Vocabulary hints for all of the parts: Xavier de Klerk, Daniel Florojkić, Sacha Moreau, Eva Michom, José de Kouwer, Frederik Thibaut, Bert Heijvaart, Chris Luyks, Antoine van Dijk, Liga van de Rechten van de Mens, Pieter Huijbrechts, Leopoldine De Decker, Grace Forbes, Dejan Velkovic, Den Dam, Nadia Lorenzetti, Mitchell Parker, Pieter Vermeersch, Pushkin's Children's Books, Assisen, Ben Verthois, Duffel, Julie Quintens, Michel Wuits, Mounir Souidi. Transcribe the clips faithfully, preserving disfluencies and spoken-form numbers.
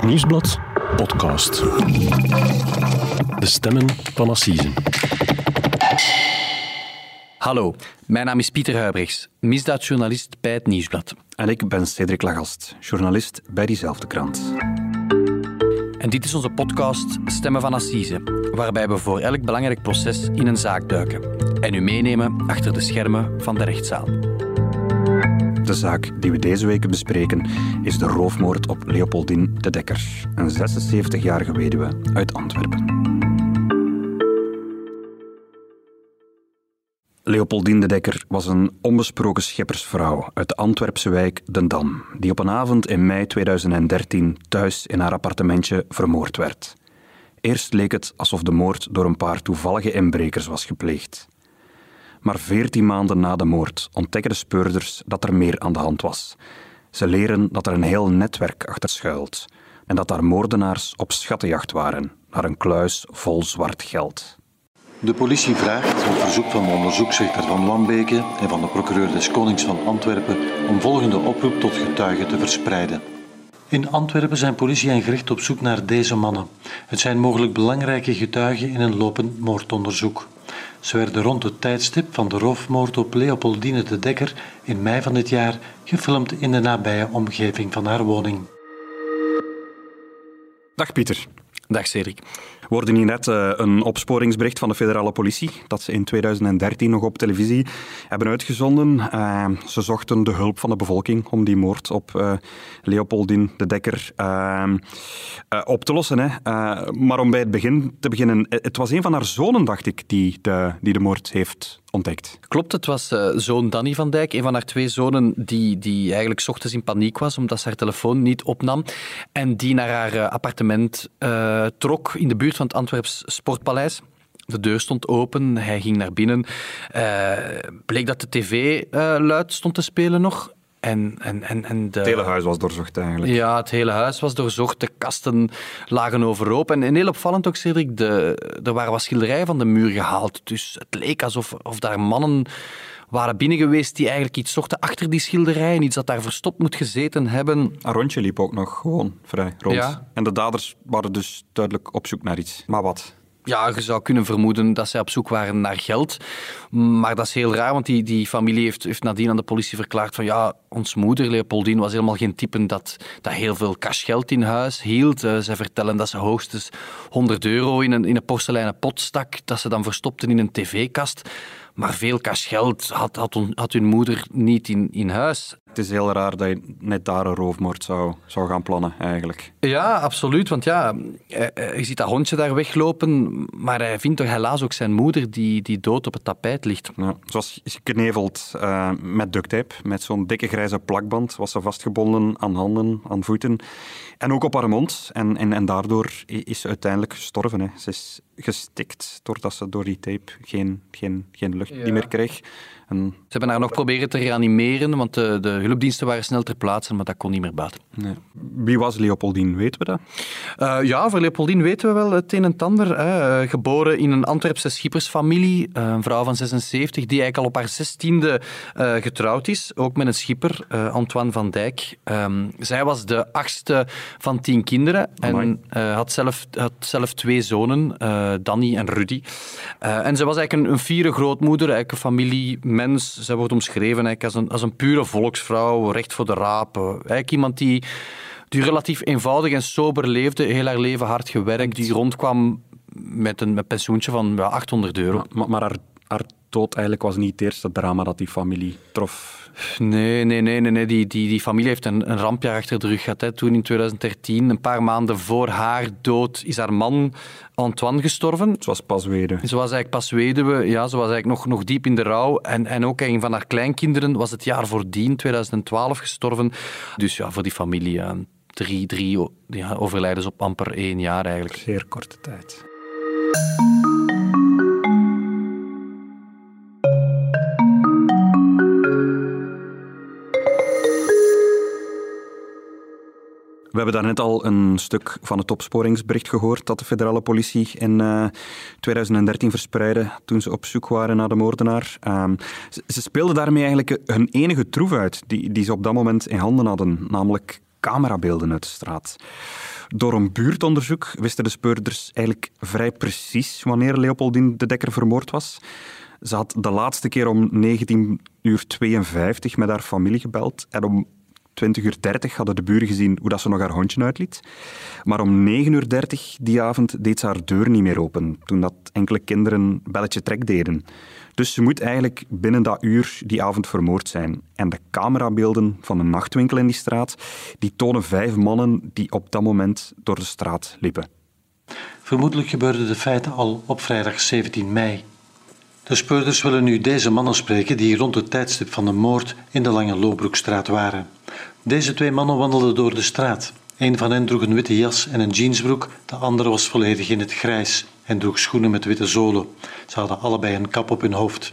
Het Nieuwsblad podcast. De stemmen van Assisen. Hallo, mijn naam is Pieter Huijbrechts, misdaadjournalist bij Het Nieuwsblad. En ik ben Cedric Lagast, journalist bij diezelfde krant. En dit is onze podcast Stemmen van Assisen, waarbij we voor elk belangrijk proces in een zaak duiken en u meenemen achter de schermen van de rechtszaal. De zaak die we deze week bespreken is de roofmoord op Leopoldine De Decker, een zesenzeventigjarige weduwe uit Antwerpen. Leopoldine De Decker was een onbesproken schippersvrouw uit de Antwerpse wijk Den Dam, die op een avond in mei tweeduizend dertien thuis in haar appartementje vermoord werd. Eerst leek het alsof de moord door een paar toevallige inbrekers was gepleegd. Maar veertien maanden na de moord ontdekken de speurders dat er meer aan de hand was. Ze leren dat er een heel netwerk achter schuilt en dat haar moordenaars op schattenjacht waren naar een kluis vol zwart geld. De politie vraagt op verzoek van de onderzoeksrechter Van Lambeke en van de procureur des Konings van Antwerpen om volgende oproep tot getuigen te verspreiden. In Antwerpen zijn politie en gerecht op zoek naar deze mannen. Het zijn mogelijk belangrijke getuigen in een lopend moordonderzoek. Ze werden rond het tijdstip van de roofmoord op Leopoldine De Decker in mei van dit jaar gefilmd in de nabije omgeving van haar woning. Dag Pieter. Dag Cedric. We hoorden hier net een opsporingsbericht van de federale politie dat ze in tweeduizend dertien nog op televisie hebben uitgezonden. Uh, ze zochten de hulp van de bevolking om die moord op uh, Leopoldine De Decker uh, uh, op te lossen. Hè. Uh, maar om bij het begin te beginnen, het was een van haar zonen, dacht ik, die de, die de moord heeft ontdekt. Klopt, het was uh, zoon Danny van Dijk, een van haar twee zonen die, die eigenlijk 's ochtends in paniek was omdat ze haar telefoon niet opnam en die naar haar uh, appartement uh, trok in de buurt van het Antwerps Sportpaleis. De deur stond open, hij ging naar binnen. Uh, bleek dat de tv uh, luid stond te spelen nog. En, en, en, en de... Het hele huis was doorzocht eigenlijk. Ja, het hele huis was doorzocht. De kasten lagen overhoop. En, en heel opvallend ook, Cedric, de, er waren wat schilderijen van de muur gehaald. Dus het leek alsof of daar mannen waren binnen geweest die eigenlijk iets zochten achter die schilderijen. Iets dat daar verstopt moet gezeten hebben. Een rondje liep ook nog gewoon vrij rond. Ja. En de daders waren dus duidelijk op zoek naar iets. Maar wat? Ja, je zou kunnen vermoeden dat zij op zoek waren naar geld. Maar dat is heel raar, want die, die familie heeft, heeft nadien aan de politie verklaard van ja, ons moeder, Leopoldine, was helemaal geen type dat, dat heel veel cashgeld in huis hield. Uh, zij vertellen dat ze hoogstens honderd euro in een, in een porseleinen pot stak, dat ze dan verstopten in een tv-kast. Maar veel cashgeld had, had, had hun moeder niet in, in huis. Het is heel raar dat je net daar een roofmoord zou, zou gaan plannen, eigenlijk. Ja, absoluut. Want ja, je ziet dat hondje daar weglopen, maar hij vindt toch helaas ook zijn moeder die, die dood op het tapijt ligt. Ja, ze was gekneveld uh, met ducttape, met zo'n dikke grijze plakband. Was ze vastgebonden aan handen, aan voeten en ook op haar mond. En, en, en daardoor is ze uiteindelijk gestorven. Hè. Ze is gestikt doordat ze door die tape geen, geen, geen lucht ja. meer kreeg. En... Ze hebben haar nog proberen te reanimeren, want de, de hulpdiensten waren snel ter plaatse, maar dat kon niet meer baten. Nee. Wie was Leopoldine, weten we dat? Uh, ja, voor Leopoldine weten we wel het een en het ander. Hè. Geboren in een Antwerpse schippersfamilie, een vrouw van zesenzeventig, die eigenlijk al op haar zestiende uh, getrouwd is, ook met een schipper, uh, Antoine van Dijk. Um, zij was de achtste van tien kinderen en uh, had, zelf, had zelf twee zonen, uh, Danny en Rudy. Uh, en zij was eigenlijk een, een fiere grootmoeder, eigenlijk een familie... Mens, zij wordt omschreven als een, als een pure volksvrouw, recht voor de raap. Eigenlijk iemand die, die relatief eenvoudig en sober leefde, heel haar leven hard gewerkt, die rondkwam met een, een pensioentje van ja, achthonderd euro. Maar, maar, maar haar, haar dood eigenlijk was niet het eerste drama dat die familie trof. Nee, nee, nee, nee, nee. Die, die, die familie heeft een, een rampjaar achter de rug gehad. Hè. Toen in tweeduizend dertien, een paar maanden voor haar dood, is haar man Antoine gestorven. Ze was pas weduwe. Ze was eigenlijk pas weduwe, ja, ze was eigenlijk nog, nog diep in de rouw. En, en ook een van haar kleinkinderen was het jaar voordien, tweeduizend twaalf, gestorven. Dus ja, voor die familie, ja, drie, drie ja, overlijdens op amper één jaar eigenlijk. Zeer korte tijd. We hebben daarnet al een stuk van het opsporingsbericht gehoord dat de federale politie in uh, tweeduizend dertien verspreidde toen ze op zoek waren naar de moordenaar. Uh, ze, ze speelden daarmee eigenlijk hun enige troef uit die, die ze op dat moment in handen hadden, namelijk camerabeelden uit de straat. Door een buurtonderzoek wisten de speurders eigenlijk vrij precies wanneer Leopoldine De Decker vermoord was. Ze had de laatste keer om negentien uur tweeënvijftig met haar familie gebeld en om twintig uur dertig hadden de buren gezien hoe dat ze nog haar hondje uitliet. Maar om negen uur dertig die avond deed ze haar deur niet meer open, toen dat enkele kinderen belletje trek deden. Dus ze moet eigenlijk binnen dat uur die avond vermoord zijn. En de camerabeelden van een nachtwinkel in die straat, die tonen vijf mannen die op dat moment door de straat liepen. Vermoedelijk gebeurden de feiten al op vrijdag zeventien mei. De speurders willen nu deze mannen spreken die rond het tijdstip van de moord in de Lange Loobroekstraat waren. Deze twee mannen wandelden door de straat. Een van hen droeg een witte jas en een jeansbroek, de andere was volledig in het grijs en droeg schoenen met witte zolen. Ze hadden allebei een kap op hun hoofd.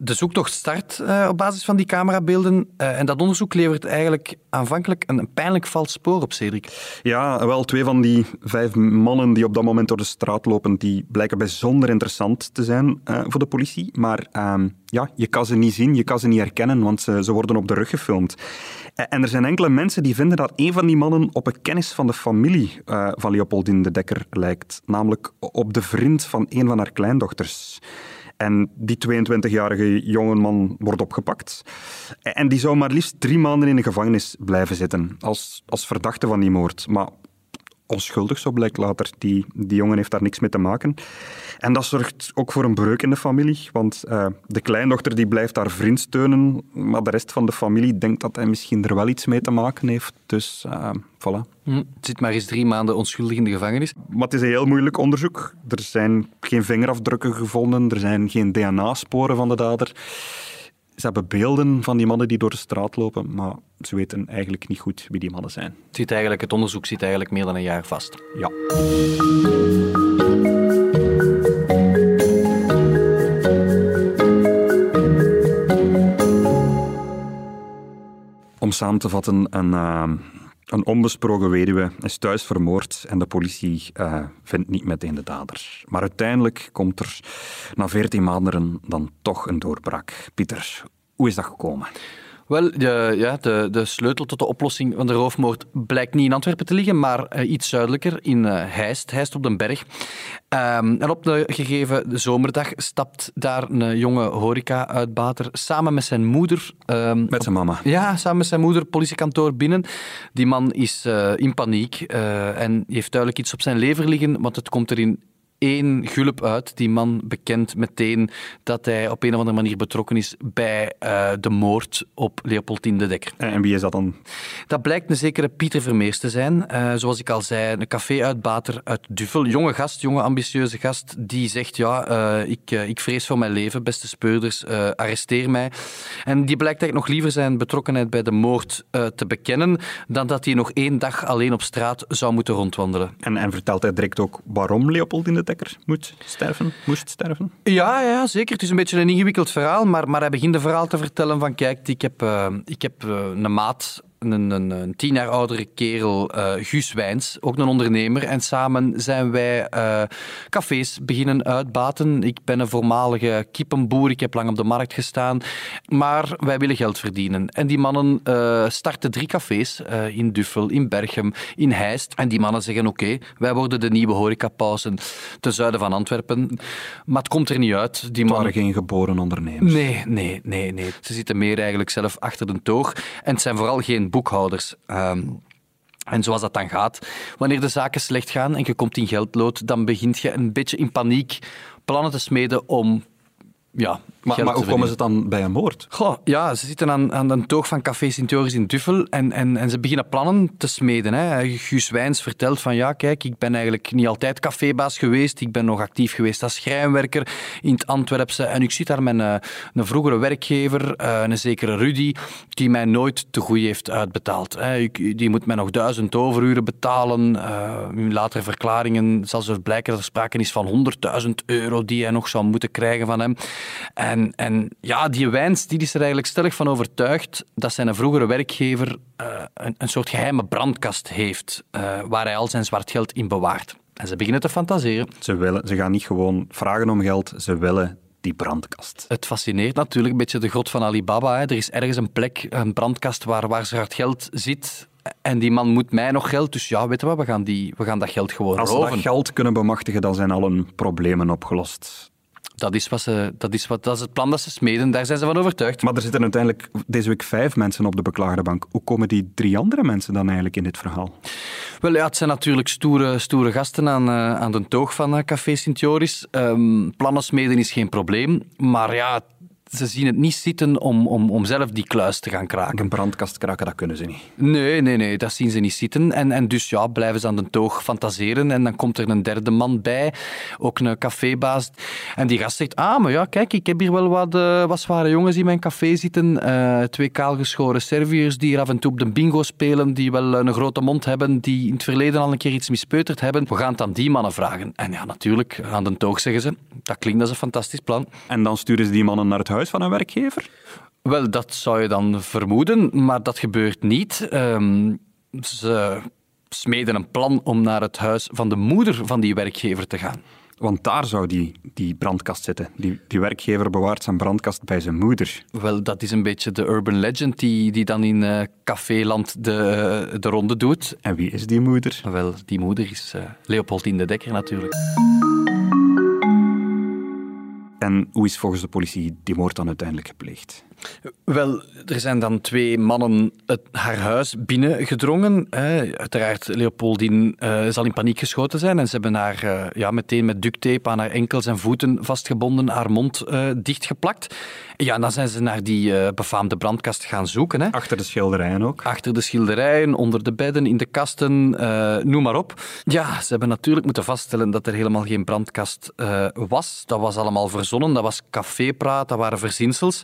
De zoektocht start uh, op basis van die camerabeelden uh, en dat onderzoek levert eigenlijk aanvankelijk een pijnlijk vals spoor op, Cedric. Ja, wel, twee van die vijf mannen die op dat moment door de straat lopen, die blijken bijzonder interessant te zijn uh, voor de politie. Maar uh, ja, je kan ze niet zien, je kan ze niet herkennen, want ze, ze worden op de rug gefilmd. Uh, en er zijn enkele mensen die vinden dat een van die mannen op een kennis van de familie uh, van Leopoldine De Decker lijkt. Namelijk op de vriend van een van haar kleindochters. En die tweeëntwintigjarige jongeman wordt opgepakt. En die zou maar liefst drie maanden in de gevangenis blijven zitten. Als, als verdachte van die moord. Maar onschuldig, zo blijkt later. Die, die jongen heeft daar niks mee te maken. En dat zorgt ook voor een breuk in de familie. Want uh, de kleindochter die blijft haar vriend steunen. Maar de rest van de familie denkt dat hij misschien er wel iets mee te maken heeft. Dus uh, voilà. Het zit maar eens drie maanden onschuldig in de gevangenis. Maar het is een heel moeilijk onderzoek. Er zijn geen vingerafdrukken gevonden, er zijn geen D N A-sporen van de dader. Ze hebben beelden van die mannen die door de straat lopen, maar ze weten eigenlijk niet goed wie die mannen zijn. Het, zit eigenlijk, het onderzoek zit eigenlijk meer dan een jaar vast. Ja. Om samen te vatten, een... Uh, Een onbesproken weduwe is thuis vermoord en de politie uh, vindt niet meteen de dader. Maar uiteindelijk komt er na veertien maanden dan toch een doorbraak. Pieter, hoe is dat gekomen? Wel, de, ja, de, de sleutel tot de oplossing van de roofmoord blijkt niet in Antwerpen te liggen, maar uh, iets zuidelijker, in uh, Heist, Heist op den Berg. Um, en op de gegeven de zomerdag stapt daar een jonge horeca-uitbater samen met zijn moeder... Um, met zijn mama. Op, ja, samen met zijn moeder, politiekantoor binnen. Die man is uh, in paniek uh, en heeft duidelijk iets op zijn lever liggen, want het komt erin... Eén gulp uit. Die man bekent meteen dat hij op een of andere manier betrokken is bij uh, de moord op Leopoldine De Decker. En wie is dat dan? Dat blijkt een zekere Pieter Vermeersch te zijn. Uh, zoals ik al zei, een café-uitbater uit Duffel. Jonge gast, jonge ambitieuze gast, die zegt ja, uh, ik, uh, ik vrees voor mijn leven, beste speurders, uh, arresteer mij. En die blijkt eigenlijk nog liever zijn betrokkenheid bij de moord uh, te bekennen dan dat hij nog één dag alleen op straat zou moeten rondwandelen. En, en vertelt hij direct ook waarom Leopoldine De moet sterven, moest sterven? Ja, ja, zeker. Het is een beetje een ingewikkeld verhaal, maar, maar hij begint het verhaal te vertellen van kijk, ik heb, uh, ik heb uh, een maat... Een, een, een tien jaar oudere kerel, uh, Guus Wijns, ook een ondernemer. En samen zijn wij uh, cafés beginnen uitbaten. Ik ben een voormalige kippenboer, ik heb lang op de markt gestaan. Maar wij willen geld verdienen. En die mannen uh, starten drie cafés uh, in Duffel, in Berchem, in Heist. En die mannen zeggen, oké, okay, wij worden de nieuwe horecapauzen ten zuiden van Antwerpen. Maar het komt er niet uit. Die mannen... waren geen geboren ondernemers. Nee, nee, nee, nee. Ze zitten meer eigenlijk zelf achter de toog. En het zijn vooral geen boekhouders. Um, en zoals dat dan gaat, wanneer de zaken slecht gaan en je komt in geldlood, dan begint je een beetje in paniek plannen te smeden om... Ja, maar, maar hoe komen ze dan bij een moord? Goh, ja, ze zitten aan, aan de toog van Café Sint-Joris in Duffel en, en, en ze beginnen plannen te smeden. Hè. Guus Wijns vertelt van, ja, kijk, ik ben eigenlijk niet altijd cafébaas geweest. Ik ben nog actief geweest als schrijnwerker in het Antwerpse. En ik zit daar met een, een vroegere werkgever, een zekere Rudy, die mij nooit te goed heeft uitbetaald. Hè. Die moet mij nog duizend overuren betalen. In latere verklaringen zal ze blijken dat er sprake is van honderdduizend euro die hij nog zou moeten krijgen van hem. En, en ja, die Wijns die is er eigenlijk stellig van overtuigd dat zijn vroegere werkgever uh, een, een soort geheime brandkast heeft uh, waar hij al zijn zwart geld in bewaart. En ze beginnen te fantaseren. Ze, willen, ze gaan niet gewoon vragen om geld, ze willen die brandkast. Het fascineert natuurlijk een beetje de grot van Alibaba. Hè. Er is ergens een plek, een brandkast waar, waar zwart geld zit... En die man moet mij nog geld, dus ja, weet je wat, we gaan, die, we gaan dat geld gewoon roven. Als we dat geld kunnen bemachtigen, dan zijn al hun problemen opgelost. Dat is, wat ze, dat, is wat, dat is het plan dat ze smeden, daar zijn ze van overtuigd. Maar er zitten uiteindelijk deze week vijf mensen op de beklaagde bank. Hoe komen die drie andere mensen dan eigenlijk in dit verhaal? Wel ja, het zijn natuurlijk stoere, stoere gasten aan, uh, aan de toog van uh, Café Sint-Joris. Um, plannen smeden is geen probleem, maar ja... Ze zien het niet zitten om, om, om zelf die kluis te gaan kraken. Een brandkast kraken, dat kunnen ze niet. Nee, nee, nee, dat zien ze niet zitten. En, en dus ja, blijven ze aan de toog fantaseren. En dan komt er een derde man bij, ook een cafébaas. En die gast zegt, ah, maar ja, kijk, ik heb hier wel wat, uh, wat zware jongens in mijn café zitten. Uh, twee kaalgeschoren Serviërs die hier af en toe op de bingo spelen, die wel een grote mond hebben, die in het verleden al een keer iets mispeuterd hebben. We gaan het aan die mannen vragen. En ja, natuurlijk, aan de toog zeggen ze, dat klinkt als een fantastisch plan. En dan sturen ze die mannen naar het huis van een werkgever? Wel, dat zou je dan vermoeden, maar dat gebeurt niet. Um, ze smeden een plan om naar het huis van de moeder van die werkgever te gaan. Want daar zou die, die brandkast zitten. Die, die werkgever bewaart zijn brandkast bij zijn moeder. Wel, dat is een beetje de urban legend die, die dan in uh, Caféland de, uh, de ronde doet. En wie is die moeder? Wel, die moeder is uh, Leopoldine De Decker natuurlijk. En hoe is volgens de politie die moord dan uiteindelijk gepleegd? Wel, er zijn dan twee mannen het, haar huis binnengedrongen. Hè. Uiteraard, Leopoldine uh, zal in paniek geschoten zijn. En ze hebben haar uh, ja, meteen met ducttape aan haar enkels en voeten vastgebonden, haar mond uh, dichtgeplakt. Ja, en dan zijn ze naar die uh, befaamde brandkast gaan zoeken. Hè. Achter de schilderijen ook. Achter de schilderijen, onder de bedden, in de kasten, uh, noem maar op. Ja, ze hebben natuurlijk moeten vaststellen dat er helemaal geen brandkast uh, was. Dat was allemaal verzonnen, dat was cafépraat, dat waren verzinsels.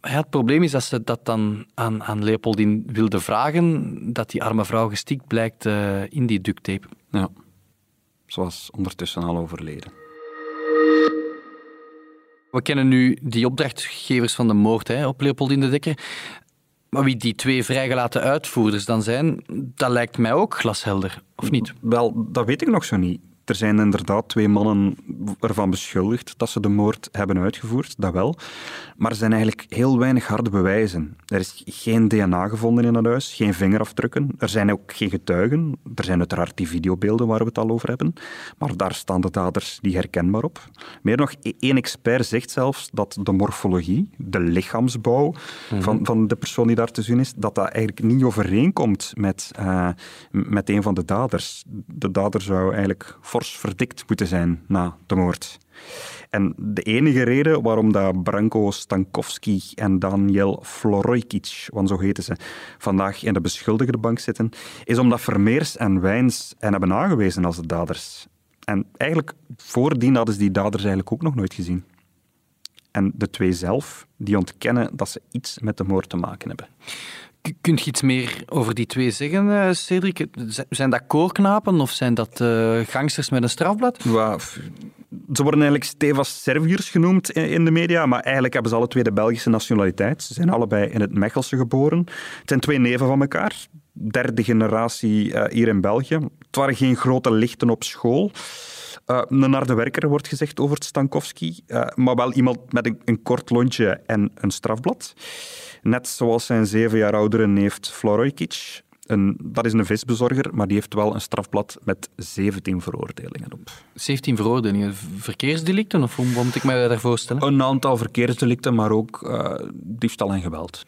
Ja, het probleem is dat ze dat dan aan, aan Leopoldine wilde vragen, dat die arme vrouw gestikt blijkt uh, in die ducttape. Ja, ze was ondertussen al overleden. We kennen nu die opdrachtgevers van de moord, hè, op Leopoldine De Decker. Maar wie die twee vrijgelaten uitvoerders dan zijn, dat lijkt mij ook glashelder, of niet? Wel, dat weet ik nog zo niet. Er zijn inderdaad twee mannen ervan beschuldigd dat ze de moord hebben uitgevoerd, dat wel. Maar er zijn eigenlijk heel weinig harde bewijzen. Er is geen D N A gevonden in het huis, geen vingerafdrukken. Er zijn ook geen getuigen. Er zijn uiteraard die videobeelden waar we het al over hebben. Maar daar staan de daders niet herkenbaar op. Meer nog, één expert zegt zelfs dat de morfologie, de lichaamsbouw mm-hmm. van, van de persoon die daar te zien is, dat dat eigenlijk niet overeenkomt met, uh, met een van de daders. De dader zou eigenlijk... verdikt moeten zijn na de moord. En de enige reden waarom dat Branko Stankovski en Daniel Florojkić, want zo heten ze, vandaag in de beschuldigerbank zitten, is omdat Vermeersch en Wijns hen hebben aangewezen als de daders. En eigenlijk voordien hadden ze die daders eigenlijk ook nog nooit gezien. En de twee zelf, die ontkennen dat ze iets met de moord te maken hebben. Kunt je iets meer over die twee zeggen, Cedric? Zijn dat koorknapen of zijn dat uh, gangsters met een strafblad? Wow. Ze worden eigenlijk stevast Serviërs genoemd in de media, maar eigenlijk hebben ze alle twee de Belgische nationaliteit. Ze zijn allebei in het Mechelse geboren. Het zijn twee neven van elkaar. Derde generatie uh, hier in België. Het waren geen grote lichten op school. Uh, een harde werker wordt gezegd over Stankovski, uh, maar wel iemand met een, een kort lontje en een strafblad. Net zoals zijn zeven jaar oudere neef Florojkić. Dat is een visbezorger, maar die heeft wel een strafblad met zeventien veroordelingen op. zeventien veroordelingen? Verkeersdelicten? Of hoe moet ik mij daarvoor voorstellen? Een aantal verkeersdelicten, maar ook uh, diefstal en geweld.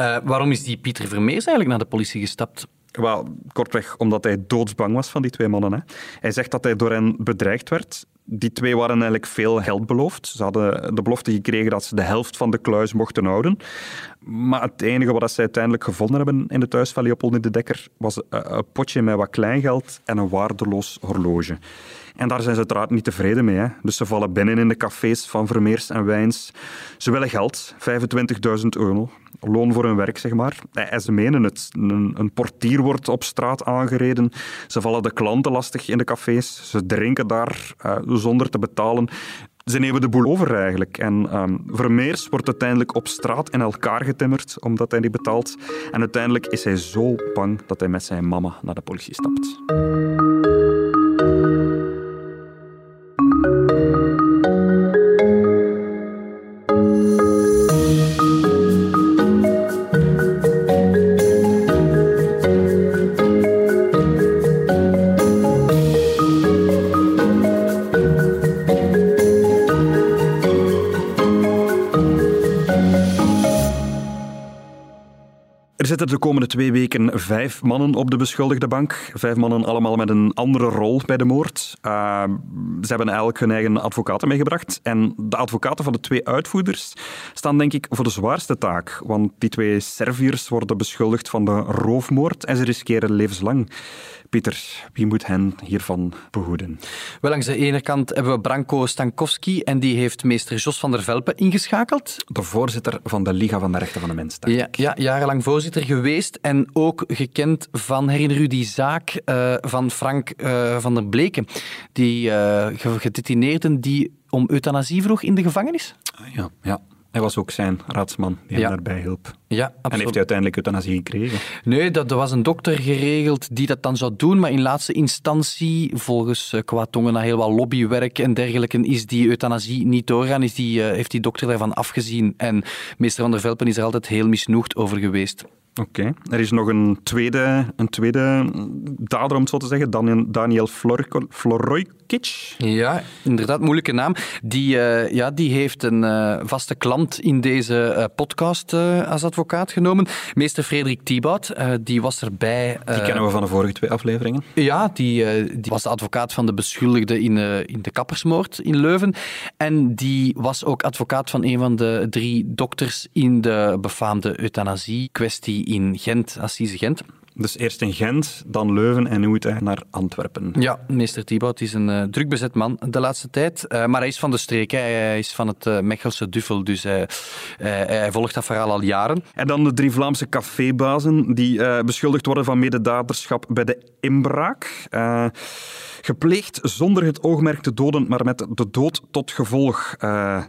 Uh, waarom is die Pieter Vermeersch eigenlijk naar de politie gestapt? Wel, kortweg omdat hij doodsbang was van die twee mannen. Hè. Hij zegt dat hij door hen bedreigd werd. Die twee waren eigenlijk veel geld beloofd. Ze hadden de belofte gekregen dat ze de helft van de kluis mochten houden. Maar het enige wat ze uiteindelijk gevonden hebben in het huis van Leopoldine De Decker was een potje met wat kleingeld en een waardeloos horloge. En daar zijn ze uiteraard niet tevreden mee. Hè. Dus ze vallen binnen in de cafés van Vermeersch en Wijns. Ze willen geld, vijfentwintigduizend euro. Loon voor hun werk, zeg maar. En ze menen het. Een, een portier wordt op straat aangereden. Ze vallen de klanten lastig in de cafés. Ze drinken daar uh, zonder te betalen. Ze nemen de boel over eigenlijk. En um, Vermeersch wordt uiteindelijk op straat in elkaar getimmerd omdat hij niet betaalt. En uiteindelijk is hij zo bang dat hij met zijn mama naar de politie stapt. zitten de komende twee weken vijf mannen op de beschuldigde bank. Vijf mannen allemaal met een andere rol bij de moord. Uh, ze hebben eigenlijk hun eigen advocaten meegebracht. En de advocaten van de twee uitvoerders staan denk ik voor de zwaarste taak. Want die twee Serviërs worden beschuldigd van de roofmoord en ze riskeren levenslang. Pieter, wie moet hen hiervan behoeden? Wel, langs de ene kant hebben we Branko Stankovski en die heeft meester Jos Vander Velpen ingeschakeld. De voorzitter van de Liga van de Rechten van de Mens. Ja, ja, jarenlang voorzitter geweest en ook gekend van, herinner u die zaak uh, van Frank uh, van der Bleken, die uh, gedetineerden die om euthanasie vroeg in de gevangenis? Ja, ja. Hij was ook zijn raadsman die hem ja. daarbij hielp. Ja, absoluut. En heeft hij uiteindelijk euthanasie gekregen? Nee, dat, dat was een dokter geregeld die dat dan zou doen, maar in laatste instantie, volgens uh, kwaadtongen na heel wat lobbywerk en dergelijke, is die euthanasie niet doorgaan, is die, uh, heeft die dokter daarvan afgezien. En meester Van der Velpen is er altijd heel misnoegd over geweest. Oké. Okay. Er is nog een tweede, een tweede dader, om het zo te zeggen. Daniel, Daniel Florojkić. Ja, inderdaad, moeilijke naam. Die, uh, ja, die heeft een uh, vaste klant in deze uh, podcast uh, als advocaat genomen. Meester Frederik Thibaut, uh, die was erbij... Uh, die kennen we van de vorige twee afleveringen. Ja, die, uh, die was de advocaat van de beschuldigde in, uh, in de kappersmoord in Leuven. En die was ook advocaat van een van de drie dokters in de befaamde euthanasie-kwestie in Gent, Assise Gent. Dus eerst in Gent, dan Leuven en nu moet hij naar Antwerpen. Ja, meester Thibaut is een uh, druk bezet man de laatste tijd. Uh, maar hij is van de streek, hè. Hij is van het uh, Mechelse Duffel, dus hij, uh, hij volgt dat verhaal al jaren. En dan de drie Vlaamse cafébazen die uh, beschuldigd worden van mededaderschap bij de inbraak. Uh, gepleegd zonder het oogmerk te doden, maar met de dood tot gevolg. Uh,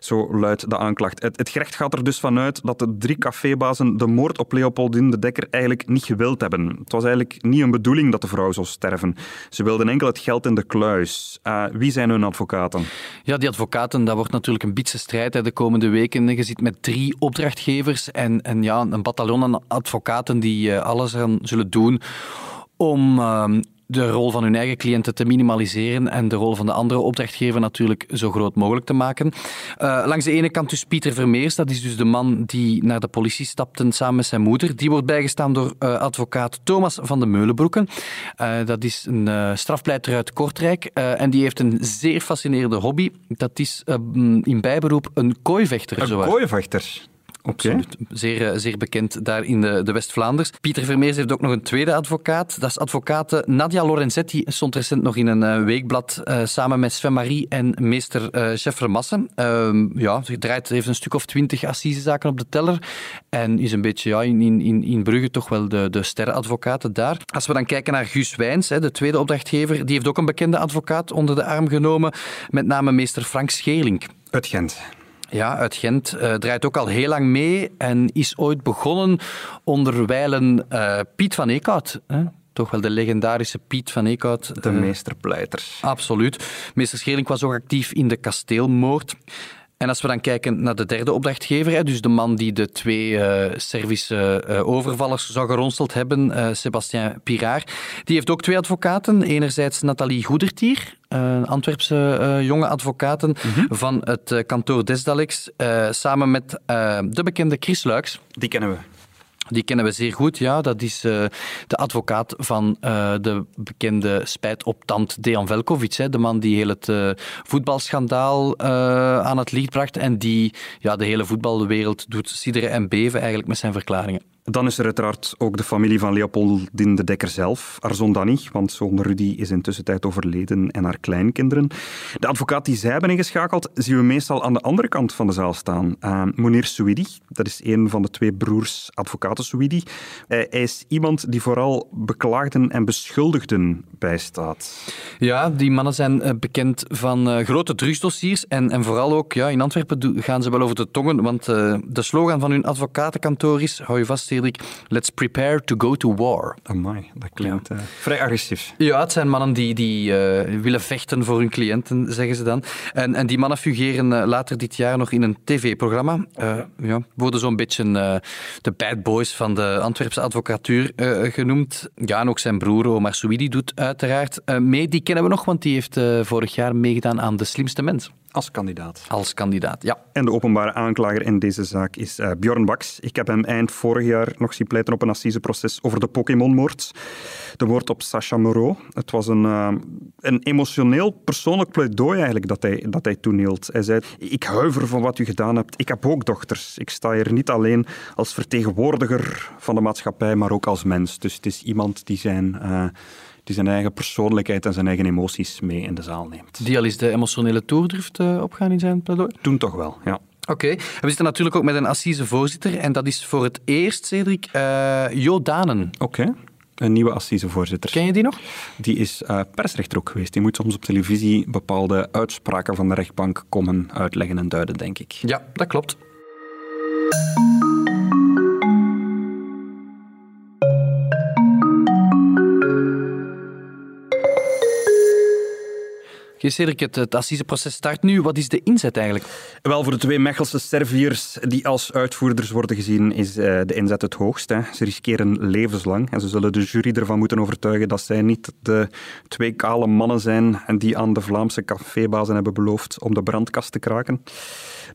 zo luidt de aanklacht. Het, het gerecht gaat er dus vanuit dat de drie cafébazen de moord op Leopoldine De Decker eigenlijk niet gewild hebben. Het was eigenlijk niet hun bedoeling dat de vrouw zou sterven. Ze wilden enkel het geld in de kluis. Uh, wie zijn hun advocaten? Ja, die advocaten, dat wordt natuurlijk een bitse strijd, hè, de komende weken. Je zit met drie opdrachtgevers en, en ja, een bataljon aan advocaten die uh, alles aan zullen doen om... Uh, de rol van hun eigen cliënten te minimaliseren en de rol van de andere opdrachtgever natuurlijk zo groot mogelijk te maken. Uh, langs de ene kant dus Pieter Vermeersch, dat is dus de man die naar de politie stapte samen met zijn moeder. Die wordt bijgestaan door uh, advocaat Thomas Van de Meulebroeke. Uh, dat is een uh, strafpleiter uit Kortrijk uh, en die heeft een zeer fascinerende hobby. Dat is uh, in bijberoep een kooivechter. Een zowaar. kooivechter? Okay. Absoluut. Zeer, zeer bekend daar in de, de West-Vlaanders. Pieter Vermeersch heeft ook nog een tweede advocaat. Dat is advocaat Nadia Lorenzetti. Stond recent nog in een weekblad uh, samen met Sven-Marie en meester uh, Scheffermassen. Uh, ja, ze draait, heeft een stuk of twintig assisezaken op de teller. En is een beetje ja, in, in, in Brugge toch wel de, de sterrenadvocaten daar. Als we dan kijken naar Guus Wijns, hè, de tweede opdrachtgever, die heeft ook een bekende advocaat onder de arm genomen. Met name meester Frank Schelink. Uit Gent. Ja, uit Gent. Uh, draait ook al heel lang mee en is ooit begonnen onder wijlen uh, Piet Van Eeckhaut. Hè? Toch wel de legendarische Piet Van Eeckhaut. De uh, meesterpleiter. Absoluut. Meester Schelink was ook actief in de kasteelmoord. En als we dan kijken naar de derde opdrachtgever, dus de man die de twee uh, Servische uh, overvallers zou geronseld hebben, uh, Sébastien Pirard, die heeft ook twee advocaten. Enerzijds Nathalie Goedertier, uh, Antwerpse uh, jonge advocaten mm-hmm. van het uh, kantoor Desdalex, uh, samen met uh, de bekende Chris Luyks. Die kennen we. Die kennen we zeer goed, ja. Dat is uh, de advocaat van uh, de bekende spijt op tand Dejan Velkovic. Hè, de man die heel het uh, voetbalschandaal uh, aan het licht bracht en die ja, de hele voetbalwereld doet sidderen en beven eigenlijk met zijn verklaringen. Dan is er uiteraard ook de familie van Leopoldine De Decker zelf, haar zoon Danny, want zoon Rudy is intussen tijd overleden en haar kleinkinderen. De advocaat die zij hebben ingeschakeld, zien we meestal aan de andere kant van de zaal staan. Uh, Mounir Souidi, dat is een van de twee broers advocaten Souidi. Uh, hij is iemand die vooral beklaagden en beschuldigden bijstaat. Ja, die mannen zijn bekend van uh, grote drugsdossiers en, en vooral ook ja, in Antwerpen gaan ze wel over de tongen, want uh, de slogan van hun advocatenkantoor is, hou je vast, let's prepare to go to war. Amai, dat klinkt ja. uh, vrij agressief. Ja, het zijn mannen die, die uh, willen vechten voor hun cliënten, zeggen ze dan. En, en die mannen fungeren uh, later dit jaar nog in een tv-programma. Uh, ja, worden zo'n beetje uh, de bad boys van de Antwerpse advocatuur uh, genoemd. Ja, en ook zijn broer Omar Souidi doet uiteraard uh, mee. Die kennen we nog, want die heeft uh, vorig jaar meegedaan aan De Slimste Mens. Als kandidaat. Als kandidaat, ja. En de openbare aanklager in deze zaak is uh, Bjorn Baks. Ik heb hem eind vorig jaar jaar nog zien pleiten op een assiseproces over de Pokémonmoord. De moord op Sacha Moreau. Het was een, uh, een emotioneel, persoonlijk pleidooi eigenlijk dat hij, dat hij toeneelt. Hij zei, ik huiver van wat u gedaan hebt. Ik heb ook dochters. Ik sta hier niet alleen als vertegenwoordiger van de maatschappij, maar ook als mens. Dus het is iemand die zijn... Uh, die zijn eigen persoonlijkheid en zijn eigen emoties mee in de zaal neemt. Die al eens de emotionele toerdrift uh, opgaan in zijn pleidooi? Toen toch wel, ja. Oké. Okay. We zitten natuurlijk ook met een assisevoorzitter en dat is voor het eerst, Cedric, uh, Jo Danen. Oké. Okay. Een nieuwe assisevoorzitter. Ken je die nog? Die is uh, persrechter ook geweest. Die moet soms op televisie bepaalde uitspraken van de rechtbank komen uitleggen en duiden, denk ik. Ja, dat klopt. Cedric, het, het assiseproces start nu. Wat is de inzet eigenlijk? Wel, voor de twee Mechelse Serviërs die als uitvoerders worden gezien, is uh, de inzet het hoogst. Hè. Ze riskeren levenslang en ze zullen de jury ervan moeten overtuigen dat zij niet de twee kale mannen zijn die aan de Vlaamse cafébazen hebben beloofd om de brandkast te kraken.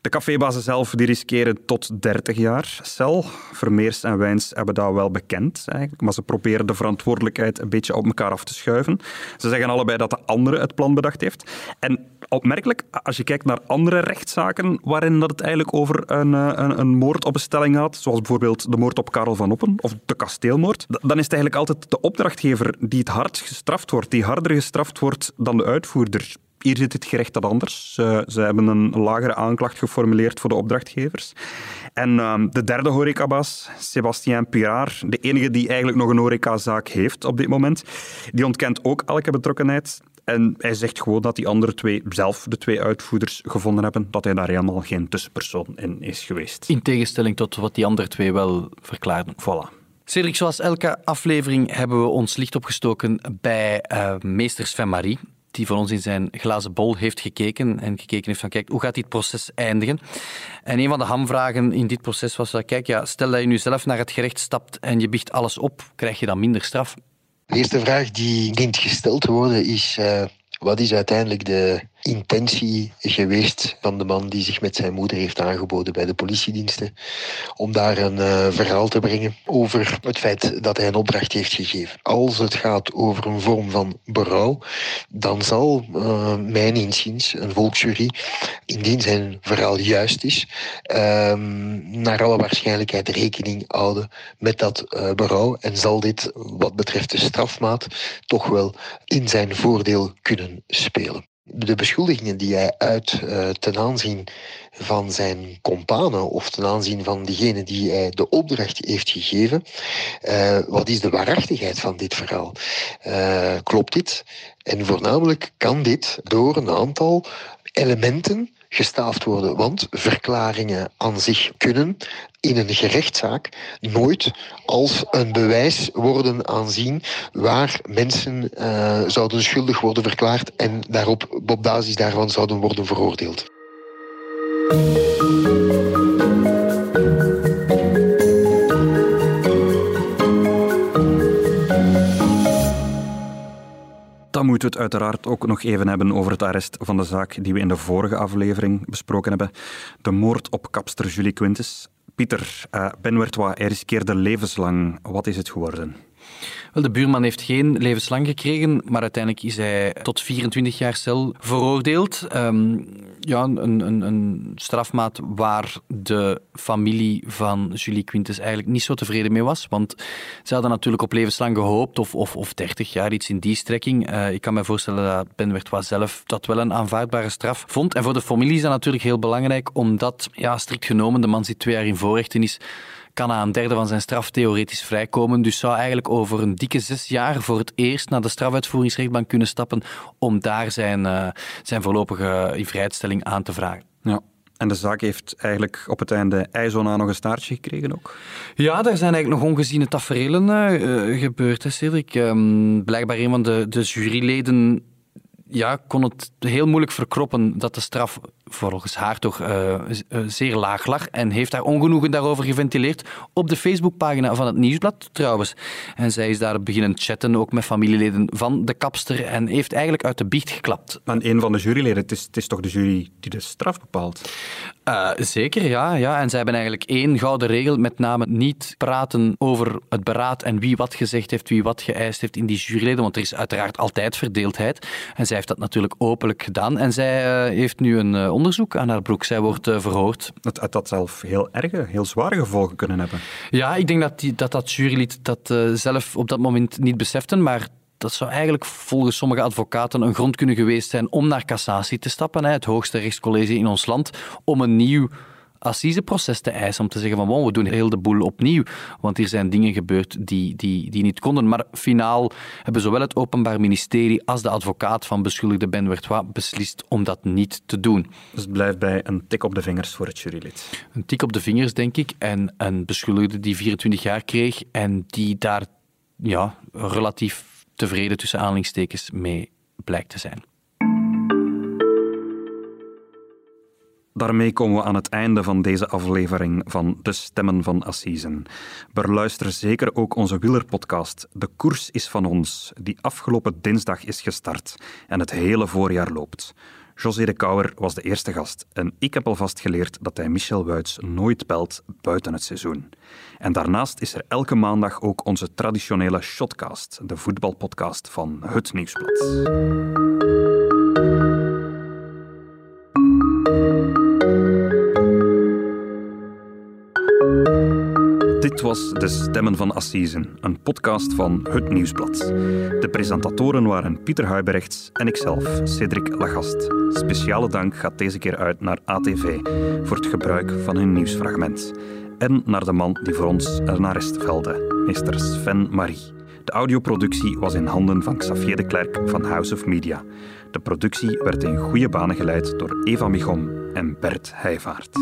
De cafébazen zelf die riskeren tot dertig jaar cel. Vermeersch en Wijns hebben dat wel bekend, eigenlijk, maar ze proberen de verantwoordelijkheid een beetje op elkaar af te schuiven. Ze zeggen allebei dat de andere het plan bedacht heeft. En opmerkelijk, als je kijkt naar andere rechtszaken waarin dat het eigenlijk over een, een, een moord op een stelling gaat, zoals bijvoorbeeld de moord op Karel van Oppen of de kasteelmoord, dan is het eigenlijk altijd de opdrachtgever die het hardst gestraft wordt, die harder gestraft wordt dan de uitvoerder. Hier zit het gerecht dat anders. Ze, ze hebben een lagere aanklacht geformuleerd voor de opdrachtgevers. En uh, de derde horecabaas, Sébastien Pirard, de enige die eigenlijk nog een horecazaak heeft op dit moment, die ontkent ook elke betrokkenheid. En hij zegt gewoon dat die andere twee zelf, de twee uitvoerders, gevonden hebben dat hij daar helemaal geen tussenpersoon in is geweest. In tegenstelling tot wat die andere twee wel verklaarden. Voilà. Cedric, zoals elke aflevering hebben we ons licht opgestoken bij uh, meester Sven-Marie, die van ons in zijn glazen bol heeft gekeken en gekeken heeft van, kijk, hoe gaat dit proces eindigen? En een van de hamvragen in dit proces was dat, kijk, ja, stel dat je nu zelf naar het gerecht stapt en je biecht alles op, krijg je dan minder straf? De eerste vraag die dient gesteld te worden is, uh, wat is uiteindelijk de intentie geweest van de man die zich met zijn moeder heeft aangeboden bij de politiediensten om daar een uh, verhaal te brengen over het feit dat hij een opdracht heeft gegeven. Als het gaat over een vorm van berouw, dan zal uh, mijn inziens een volksjury, indien zijn verhaal juist is, uh, naar alle waarschijnlijkheid rekening houden met dat uh, berouw en zal dit wat betreft de strafmaat toch wel in zijn voordeel kunnen spelen. De beschuldigingen die hij uit uh, ten aanzien van zijn companen of ten aanzien van degene die hij de opdracht heeft gegeven, uh, wat is de waarachtigheid van dit verhaal? Uh, klopt dit? En voornamelijk kan dit door een aantal elementen gestaafd worden, want verklaringen aan zich kunnen in een gerechtszaak nooit als een bewijs worden aanzien waar mensen uh, zouden schuldig worden verklaard en daarop, op basis daarvan zouden worden veroordeeld. Dan moeten we het uiteraard ook nog even hebben over het arrest van de zaak die we in de vorige aflevering besproken hebben. De moord op kapster Julie Quintens. Pieter, uh, Ben Verthois, hij riskeerde levenslang. Wat is het geworden? Wel, de buurman heeft geen levenslang gekregen, maar uiteindelijk is hij tot vierentwintig jaar cel veroordeeld. Um, ja, een, een, een strafmaat waar de familie van Julie Quintens eigenlijk niet zo tevreden mee was, want ze hadden natuurlijk op levenslang gehoopt, of, of, of dertig jaar, iets in die strekking. Uh, ik kan me voorstellen dat Ben Verthois zelf dat wel een aanvaardbare straf vond. En voor de familie is dat natuurlijk heel belangrijk, omdat, ja, strikt genomen, de man zit twee jaar in voorrechten is, kan na een derde van zijn straf theoretisch vrijkomen. Dus zou eigenlijk over een dikke zes jaar voor het eerst naar de strafuitvoeringsrechtbank kunnen stappen om daar zijn, uh, zijn voorlopige invrijheidstelling aan te vragen. Ja. En de zaak heeft eigenlijk op het einde ijzona nog een staartje gekregen ook? Ja, daar zijn eigenlijk nog ongeziene taferelen uh, gebeurd, hè, Cedric. Um, blijkbaar een van de, de juryleden ja, kon het heel moeilijk verkroppen dat de straf volgens haar toch uh, zeer laag lag en heeft haar ongenoegen daarover geventileerd op de Facebookpagina van het Nieuwsblad trouwens. En zij is daar beginnen chatten, ook met familieleden van de kapster, en heeft eigenlijk uit de biecht geklapt. Aan een van de juryleden, het is, het is toch de jury die de straf bepaalt? Uh, zeker, ja, ja. En zij hebben eigenlijk één gouden regel, met name niet praten over het beraad en wie wat gezegd heeft, wie wat geëist heeft in die juryleden, want er is uiteraard altijd verdeeldheid. En zij heeft dat natuurlijk openlijk gedaan. En zij uh, heeft nu een uh, onderzoek aan haar broek. Zij wordt uh, verhoord. Dat had dat zelf heel erge, heel zware gevolgen kunnen hebben. Ja, ik denk dat die, dat, dat jurylid dat uh, zelf op dat moment niet beseften, maar dat zou eigenlijk volgens sommige advocaten een grond kunnen geweest zijn om naar cassatie te stappen, hè, het hoogste rechtscollege in ons land, om een nieuw assiseproces te eisen, om te zeggen van wow, we doen heel de boel opnieuw, want hier zijn dingen gebeurd die, die, die niet konden. Maar finaal hebben zowel het Openbaar Ministerie als de advocaat van beschuldigde Ben Verthois beslist om dat niet te doen. Dus het blijft bij een tik op de vingers voor het jurylid. Een tik op de vingers, denk ik, en een beschuldigde die vierentwintig jaar kreeg en die daar ja, relatief tevreden tussen aanhalingstekens mee blijkt te zijn. Daarmee komen we aan het einde van deze aflevering van De Stemmen van Assisen. Beluister zeker ook onze wielerpodcast De Koers is van ons, die afgelopen dinsdag is gestart en het hele voorjaar loopt. José de Kouwer was de eerste gast en ik heb alvast geleerd dat hij Michel Wuits nooit pelt buiten het seizoen. En daarnaast is er elke maandag ook onze traditionele Shotcast, de voetbalpodcast van Het Nieuwsblad. Dit was De Stemmen van Assisen, een podcast van Het Nieuwsblad. De presentatoren waren Pieter Huijbrechts en ikzelf, Cedric Lagast. Speciale dank gaat deze keer uit naar A T V voor het gebruik van hun nieuwsfragment. En naar de man die voor ons rest velde, meester Sven-Marie. De audioproductie was in handen van Xavier de Klerk van House of Media. De productie werd in goede banen geleid door Eva Michom en Bert Heijvaart.